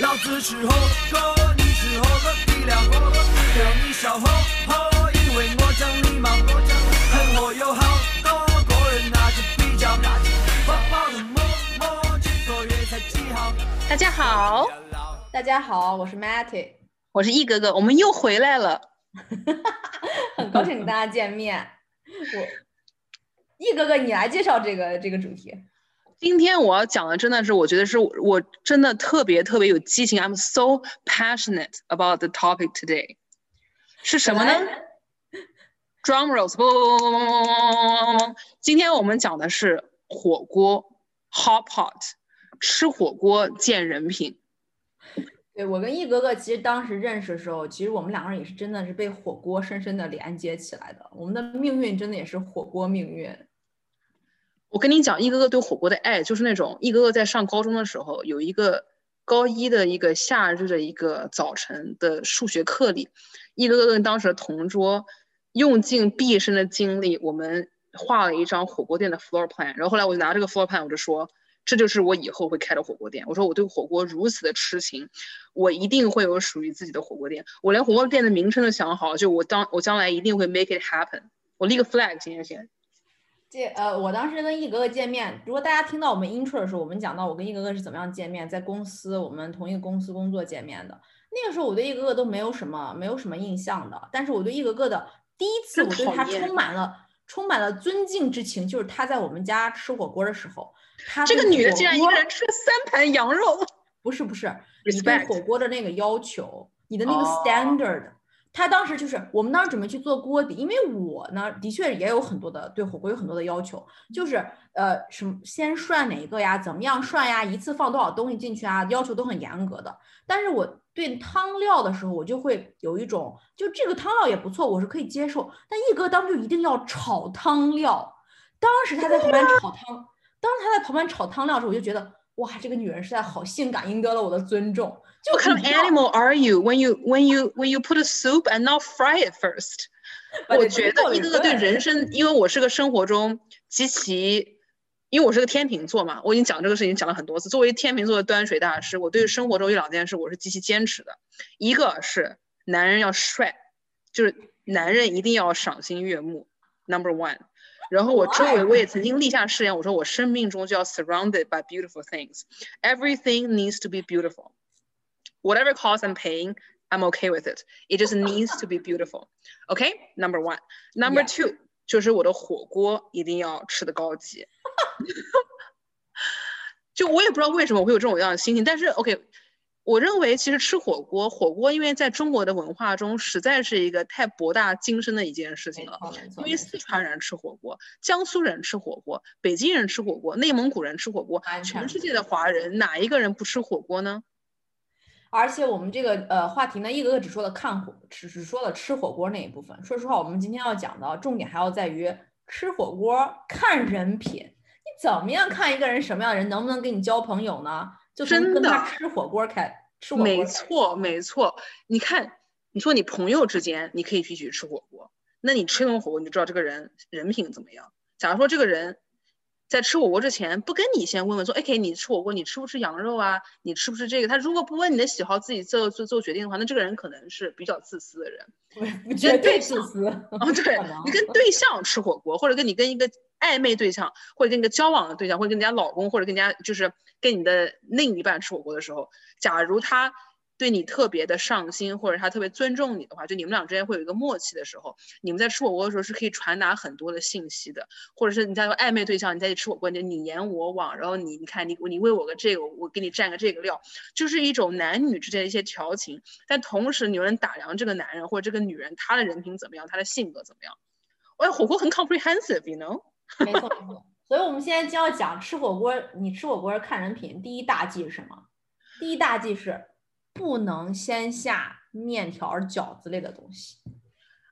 老子吃火锅，你吃火锅底料，叫你小火泼，因为我讲礼貌，狠活有好多，个人拿着比较，薄薄的馍馍，几个月才几号。大家好，大家好，我是 Matty， 我是易哥哥，我们又回来了，很高兴跟大家见面。易哥哥，你来介绍这个主题。今天我要讲的真的是，我觉得是我真的特别特别有激情 ，I'm so passionate about the topic today。是什么呢 ？Drum rolls， 嘣！今天我们讲的是火锅 ，hot pot， 吃火锅见人品。对，我跟易哥哥其实当时认识的时候，其实我们两个人也是真的是被火锅深深的连接起来的，我们的命运真的也是火锅命运。我跟你讲，一哥哥对火锅的爱就是那种，一哥哥在上高中的时候，有一个高一的一个夏日的一个早晨的数学课里，一哥哥跟当时的同桌用尽毕生的精力，我们画了一张火锅店的 floor plan。然后后来我就拿这个 floor plan， 我就说，这就是我以后会开的火锅店。我说我对火锅如此的痴情，我一定会有属于自己的火锅店。我连火锅店的名称都想好，就我将来一定会 make it happen。我立个 flag， 行不行？我当时跟易哥哥见面，如果大家听到我们 intro 的时候，我们讲到我跟易哥哥是怎么样见面，在公司，我们同一个公司工作见面的。那个时候我对易哥哥都没有什么印象的，但是我对易哥哥的第一次，我对他充满了尊敬之情，就是他在我们家吃火锅的时候，他这个女的竟然一个人吃3盘羊肉，不是，你对火锅的那个要求，你的那个 standard。他当时就是我们当时准备去做锅底，因为我呢的确也有很多的对火锅有很多的要求，就是什么先涮哪一个呀，怎么样涮呀，一次放多少东西进去啊，要求都很严格的。但是我对汤料的时候，我就会有一种就这个汤料也不错，我是可以接受。但一哥当时就一定要炒汤料，当时他在旁边炒汤，的时候，我就觉得哇，这个女人实在好性感，赢得了我的尊重。What kind of animal are you when you put a soup and not fry it first？ 我觉得一个对人生，因为我是个生活中极其，因为我是个天秤座嘛，我已经讲这个事情讲了很多次。作为天秤座的端水大师，我对生活中有2件事我是极其坚持的，一个是男人要帅，就是男人一定要赏心悦目 ，No.1。然后我周围我也曾经立下誓言，我说我生命中就要 surrounded by beautiful things，everything needs to be beautiful。Whatever cost I'm paying, I'm okay with it. It just needs to be beautiful. Okay, No.1. No.2, 就是我的火锅一定要吃的高级。就我也不知道为什么我会有这样的心情，但是 OK， 我认为其实吃火锅因为在中国的文化中实在是一个太博大精深的一件事情了。因为四川人吃火锅，江苏人吃火锅，北京人吃火锅，内蒙古人吃火锅，全世界的华人哪一个人不吃火锅呢？而且我们这个话题呢，一个只说了吃火锅那一部分。说实话，我们今天要讲的重点还要在于吃火锅看人品。你怎么样看一个人什么样的人，能不能跟你交朋友呢？就从跟他吃火锅开始。没错，没错。你看，你说你朋友之间，你可以一起吃火锅，那你吃完火锅你就知道这个人人品怎么样。假如说这个人在吃火锅之前不跟你先问问说 OK 你吃火锅你吃不吃羊肉啊，你吃不吃这个，他如果不问你的喜好自己做决定的话，那这个人可能是比较自私的人。对，绝对自私。对，你跟对象吃火锅，或者跟你跟一个暧昧对象，或者跟一个交往的对象，或者跟人家老公，或者跟人家就是跟你的另一半吃火锅的时候，假如他对你特别的上心，或者他特别尊重你的话，就你们俩之间会有一个默契的时候，你们在吃火锅的时候是可以传达很多的信息的。或者是你在暧昧对象，你在一起吃火锅，你言我往，然后你看你喂我个这个，我给你蘸个这个料，就是一种男女之间的一些调情。但同时你有人打量这个男人或者这个女人，他的人品怎么样，他的性格怎么样。哎，火锅很 comprehensive，you know？ 没错没错。所以我们现在就要讲吃火锅，你吃火锅看人品，第一大忌是什么？第一大忌是不能先下面条饺子类的东西。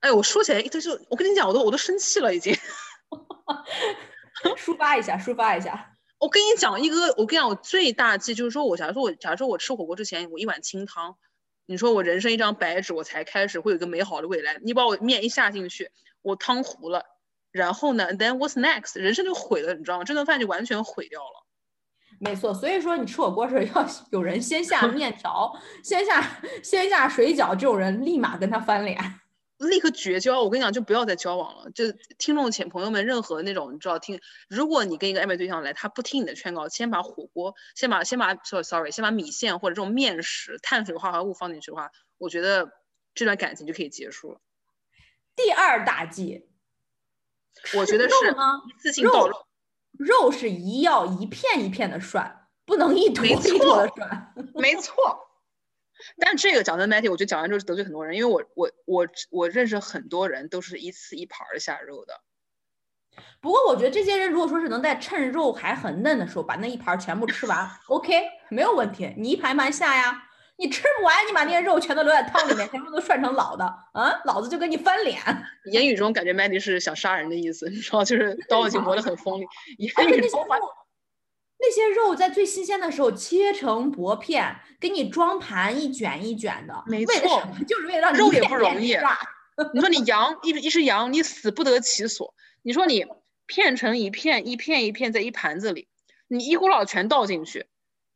哎，我说起来就是我跟你讲，我都生气了已经。抒发一下。我跟你讲我最大忌就是说，假如说我吃火锅之前我一碗清汤，你说我人生一张白纸，我才开始会有一个美好的未来。你把我面一下进去，我汤糊了，然后呢 then what's next， 人生就毁了，你知道吗？这顿饭就完全毁掉了。没错，所以说你吃火锅时要有人先下面条先下水饺，这种人立马跟他翻脸，立刻绝交。我跟你讲，就不要再交往了。就听众且朋友们，任何那种你知道听，如果你跟一个暧昧对象来，他不听你的劝告，先把米线或者这种面食、碳水化合物放进去的话，我觉得这段感情就可以结束了。第二大忌，我觉得是一次性倒肉。肉是要一片一片的涮，不能一坨一坨的涮。没错。但这个讲真 Matty 我觉得讲完之后得罪很多人，因为我认识很多人都是一次一盘下肉的。不过我觉得这些人如果说是能在趁肉还很嫩的时候把那一盘全部吃完OK 没有问题，你一盘盘下呀，你吃不完你把那些肉全都留在汤里面全部都涮成老的老子就跟你翻脸。言语中感觉 Matty 是想杀人的意思，你知道，就是刀已经磨得很锋利言语中那些肉在最新鲜的时候切成薄片，给你装盘一卷一卷的，没错，为什么？就是为了让你肉也不容易。你说你羊一只羊，你死不得其所。你说你片成一片一片一片在一盘子里，你一股脑全倒进去，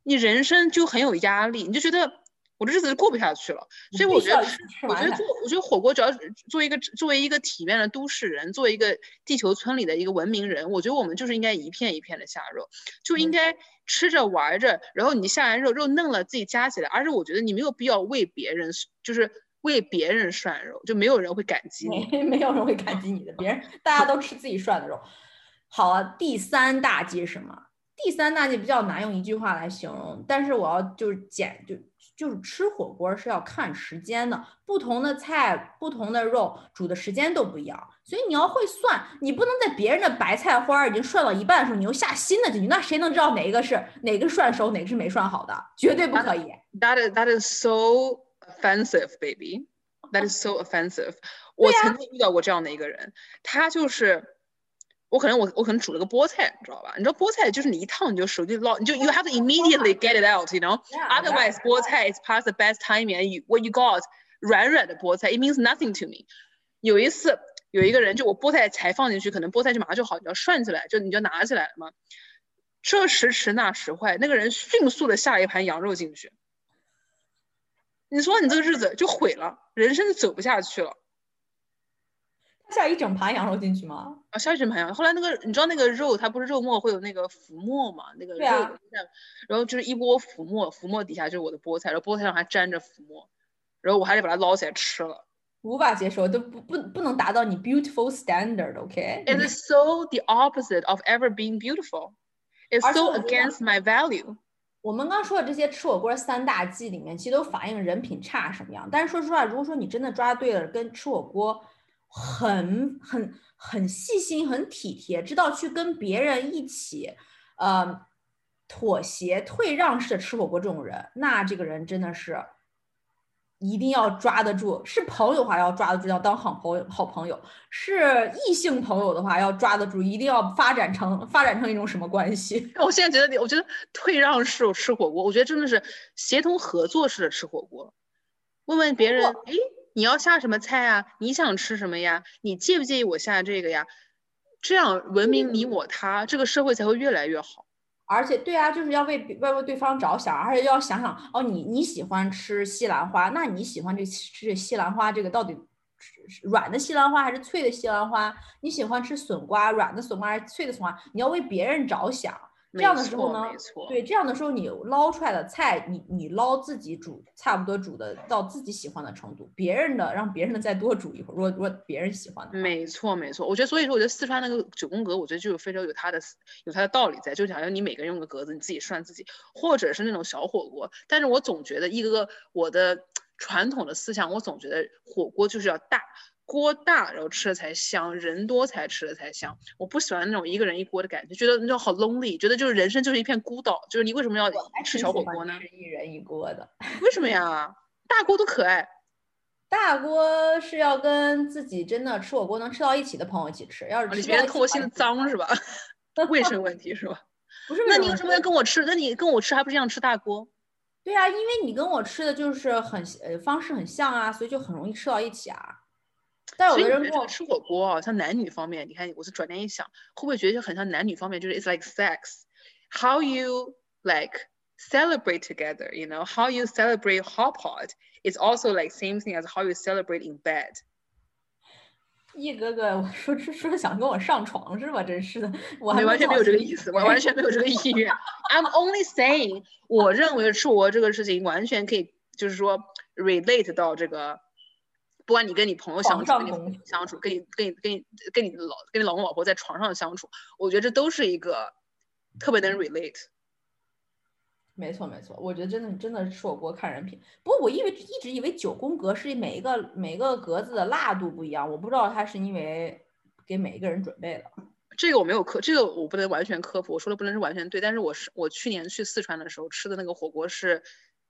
你人生就很有压力，你就觉得我这日子就过不下去了。所以我觉得火锅主要作为一个体面的都市人，作为一个地球村里的一个文明人，我觉得我们就是应该一片一片的下肉，就应该吃着玩着，然后你下完肉弄了自己夹起来，而且我觉得你没有必要为别人涮肉，就没有人会感激你，没有人会感激你的，别人大家都吃自己涮的肉。好啊，第三大忌是什么？第三大忌比较难用一句话来形容，但是我要就是吃火锅是要看时间的，不同的菜、不同的肉煮的时间都不一样，所以你要会算，你不能在别人的白菜花已经涮到一半的时候，你又下新的进去，那谁能知道哪个涮熟，哪个是没涮好的？绝对不可以。That is so offensive, baby. That is so offensive. 我曾经遇到过这样的一个人，他就是我可能煮了个菠菜，你知道吧？你知道菠菜就是你一烫你就手就捞，你就 you have to immediately get it out, you know? Otherwise, 菠菜 is past the best time and what you got 软软的菠菜 it means nothing to me. 有一次有一个人就我菠菜才放进去，可能菠菜就马上就好，你要涮起来就你就拿起来了嘛。这时迟那时快，那个人迅速的下了一盘羊肉进去。你说你这个日子就毁了，人生就走不下去了。下一整盘羊肉进去吗？啊，下一整盘羊肉。后来那个你知道那个肉，它不是肉末会有那个浮沫嘛？那个肉，然后就是一波浮沫，浮沫底下就是我的菠菜，然后菠菜上还沾着浮沫，然后我还得把它捞起来吃了。无法接受，都不能达到你 beautiful standard。OK。It is so the opposite of ever being beautiful. It's so against my value. 我们刚说的这些吃火锅三大忌里面，其实都反映人品差什么样。但是说实话，如果说你真的抓对了，跟吃火锅。很细心很体贴，知道去跟别人一起妥协退让式的吃火锅，这种人那这个人真的是一定要抓得住，是朋友的话要抓得住，要当好朋友，是异性朋友的话要抓得住，一定要发展成一种什么关系。我现在觉得退让式吃火锅，我觉得真的是协同合作式的吃火锅，问问别人哎。你要下什么菜啊？你想吃什么呀？你介不介意我下这个呀？这样文明你我他，这个社会才会越来越好。而且对啊，就是要为对方着想，而且要想想哦，你喜欢吃西兰花，那你喜欢吃西兰花这个到底软的西兰花还是脆的西兰花？你喜欢吃笋瓜，软的笋瓜还是脆的笋瓜？你要为别人着想。这样的时候呢，对，这样的时候你捞出来的菜，你捞自己煮，差不多煮的到自己喜欢的程度，别人的让别人的再多煮一会儿，如果别人喜欢的话。没错没错，我觉得所以说我觉得四川那个九宫格，我觉得就非常有它的道理在，就想要你每个人用个格子，你自己涮自己，或者是那种小火锅。但是我总觉得一个我的传统的思想，我总觉得火锅就是要大。锅大然后吃的才香，人多才吃的才香，我不喜欢那种一个人一锅的感觉，觉得你好 lonely， 觉得就是人生就是一片孤岛，就是你为什么要吃小火锅呢？是一人一锅的，为什么呀？大锅都可爱，大锅是要跟自己真的吃火锅能吃到一起的朋友一起吃，要是别人偷心脏是吧？卫生问题是吧？不是，那你为什么要跟我吃？那你跟我吃还不是一样吃大锅？对啊，因为你跟我吃的就是方式很像啊，所以就很容易吃到一起啊。但有的人跟我吃火锅啊，像男女方面，你看我是转念一想，会不会觉得就很像男女方面，就是 it's like sex，how you like celebrate together, you know, how you celebrate hot pot is also like same thing as how you celebrate in bed. 一哥哥，我说想跟我上床是吧？真是的，我还完全没有这个意思，我完全没有这个意愿。I'm only saying， 我认为出国这个事情完全可以，就是说 relate 到这个，不管你跟你朋友相处，跟你父母相处，跟你老公老婆在床上相处，我觉得这都是一个特别能 relate。没错没错，我觉得真的是我国看人品。不过我一直以为九宫格是每一个格子的辣度不一样，我不知道它是因为给每一个人准备的。这个我没有这个我不能完全科普，我说的不能是完全对。但是我去年去四川的时候吃的那个火锅是，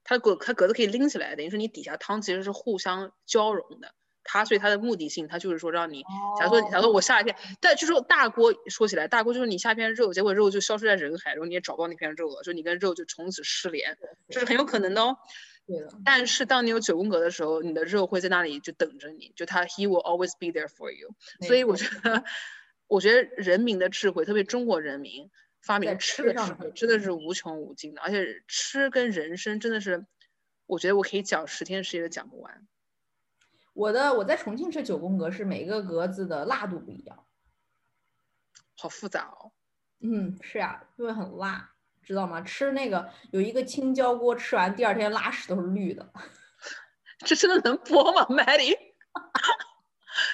它格子可以拎起来的，等于说你底下汤其实是互相交融的。所以它的目的性，它就是说让你，假如说我下一片，但就是大锅说起来，大锅就是你下一片肉，结果肉就消失在人海，然后你也找不到那片肉了，就你跟肉就从此失联，这是很有可能的哦。对的。但是当你有九宫格的时候，你的肉会在那里就等着你，就它 he will always be there for you。所以我觉得人民的智慧，特别中国人民发明吃的智慧，真的是无穷无尽的，而且吃跟人生真的是，我觉得我可以讲10天10夜都讲不完。我在重庆吃九宫格是每个格子的辣度不一样，好复杂哦。嗯，是啊，因为很辣，知道吗？吃那个有一个青椒锅，吃完第二天拉屎都是绿的。这真的能播吗 ，Matty？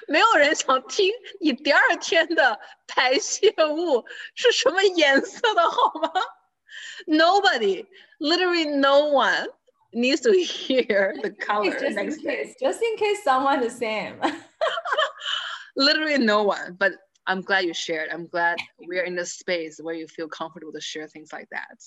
没有人想听你第二天的排泄物是什么颜色的，好吗 ？Nobody, literally no one.Needs to hear the color next day. Just in case someone the same. Literally no one, but I'm glad you shared. I'm glad we're in a space where you feel comfortable to share things like that.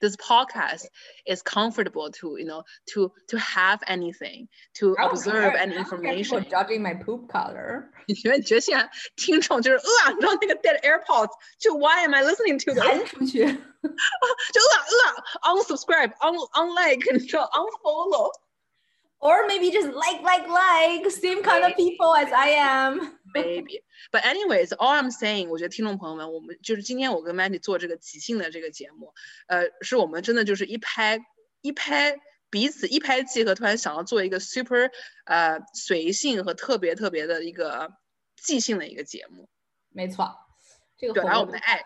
This podcast is comfortable to, you know, to have anything, to observe any information. I'm judging my poop color. 你觉得现在听众就是你知道那个戴着 AirPods 就 Why am I listening to this? 弹出去。就unsubscribe, unlike, 你知道 unfollow. Or maybe just like, same kind of people as I am. Maybe. But anyways, all I'm saying, 我觉得听众朋友们，我们就是今天我跟 Matty 做这个即兴的这个节目，是我们真的就是一拍彼此一拍即合，突然想要做一个 super 随性和特别特别的一个即兴的一个节目。没错，这个表达我们的爱。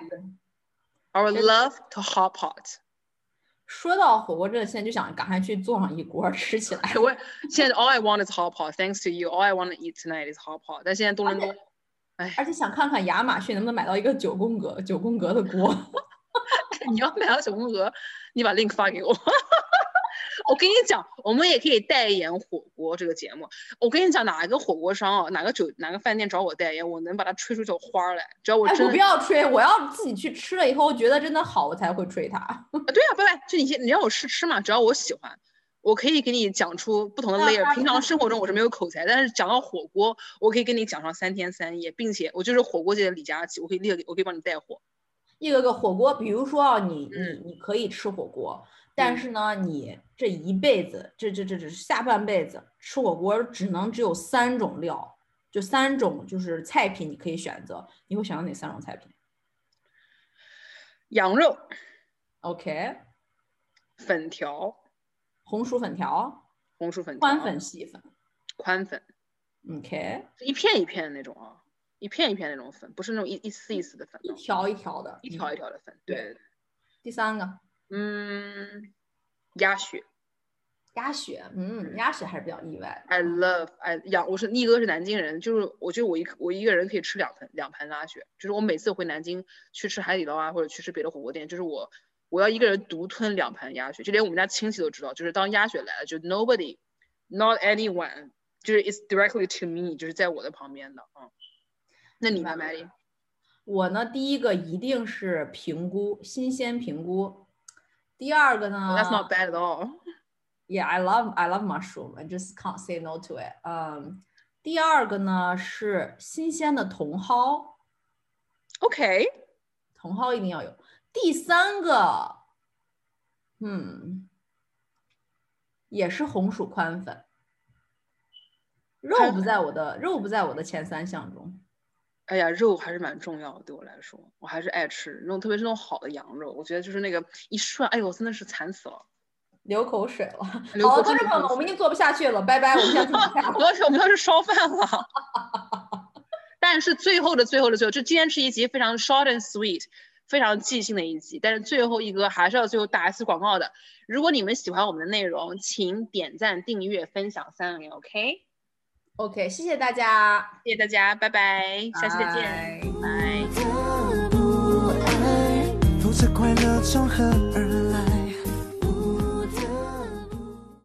Our love to hot pot。说到火锅，真的现在就想赶快去做上一锅吃起来。我现在 all I want is hot pot. Thanks to you, all I want to eat tonight is hot pot. 但现在多伦多，而且想看看亚马逊能不能买到一个九宫格的锅。你要买到九宫格，你把 link 发给我。我跟你讲，我们也可以代言火锅这个节目。我跟你讲，哪个火锅商啊，哪个饭店找我代言，我能把它吹出这花来。只要我真的，我不要吹，我要自己去吃了以后，我觉得真的好，我才会吹它。对啊，拜拜，就你让我试吃嘛，只要我喜欢，我可以给你讲出不同的 layer。平常生活中我是没有口才，但是讲到火锅，我可以跟你讲上3天3夜，并且我就是火锅界的李佳琦，我可以帮你带火。一个火锅，比如说啊，你可以吃火锅。但是呢，你这一辈子，这下半辈子吃火锅只有3种料，就3种就是菜品你可以选择，你会选择哪3种菜品？羊肉 ，OK， 粉条，红薯粉条，宽粉， OK， 一片一片的那种啊，一片一片那种粉，不是那种一丝一丝的粉，一条一条的粉，对。第3个。鸭血，鸭血还是比较意外。我是一哥是南京人，就是我一个人可以吃两盘鸭血，就是我每次回南京去吃海底捞啊，或者去吃别的火锅店，就是我要一个人独吞2盘鸭血，就连我们家亲戚都知道，就是当鸭血来了，就 nobody, not anyone, 就是 it's directly to me, 就是在我的旁边的啊。那你呢 ，Matty？ 我呢，第一个一定是新鲜评估。第二个呢 That's not bad at all. Yeah, I love mushroom. I just can't say no to it. 第二个呢是新鲜的茼蒿。OK. 茼蒿一定要有。第3个也是红薯宽粉。肉不在我的前3项中。哎呀，肉还是蛮重要的，对我来说，我还是爱吃那种，特别是那种好的羊肉，我觉得就是那个一涮，哎呦，真的是馋死了，流口水了。好了，观众朋友们，我们已经做不下去了，拜拜，我们下次再见。我们要去烧饭了。但是最后，就今天是一集非常 short and sweet。非常即兴的一集，但是最后一个还是要最后打一次广告的。如果你们喜欢我们的内容，请点赞、订阅、分享3连 ，OK， 谢谢大家，谢谢大家，拜拜，下期再见，拜。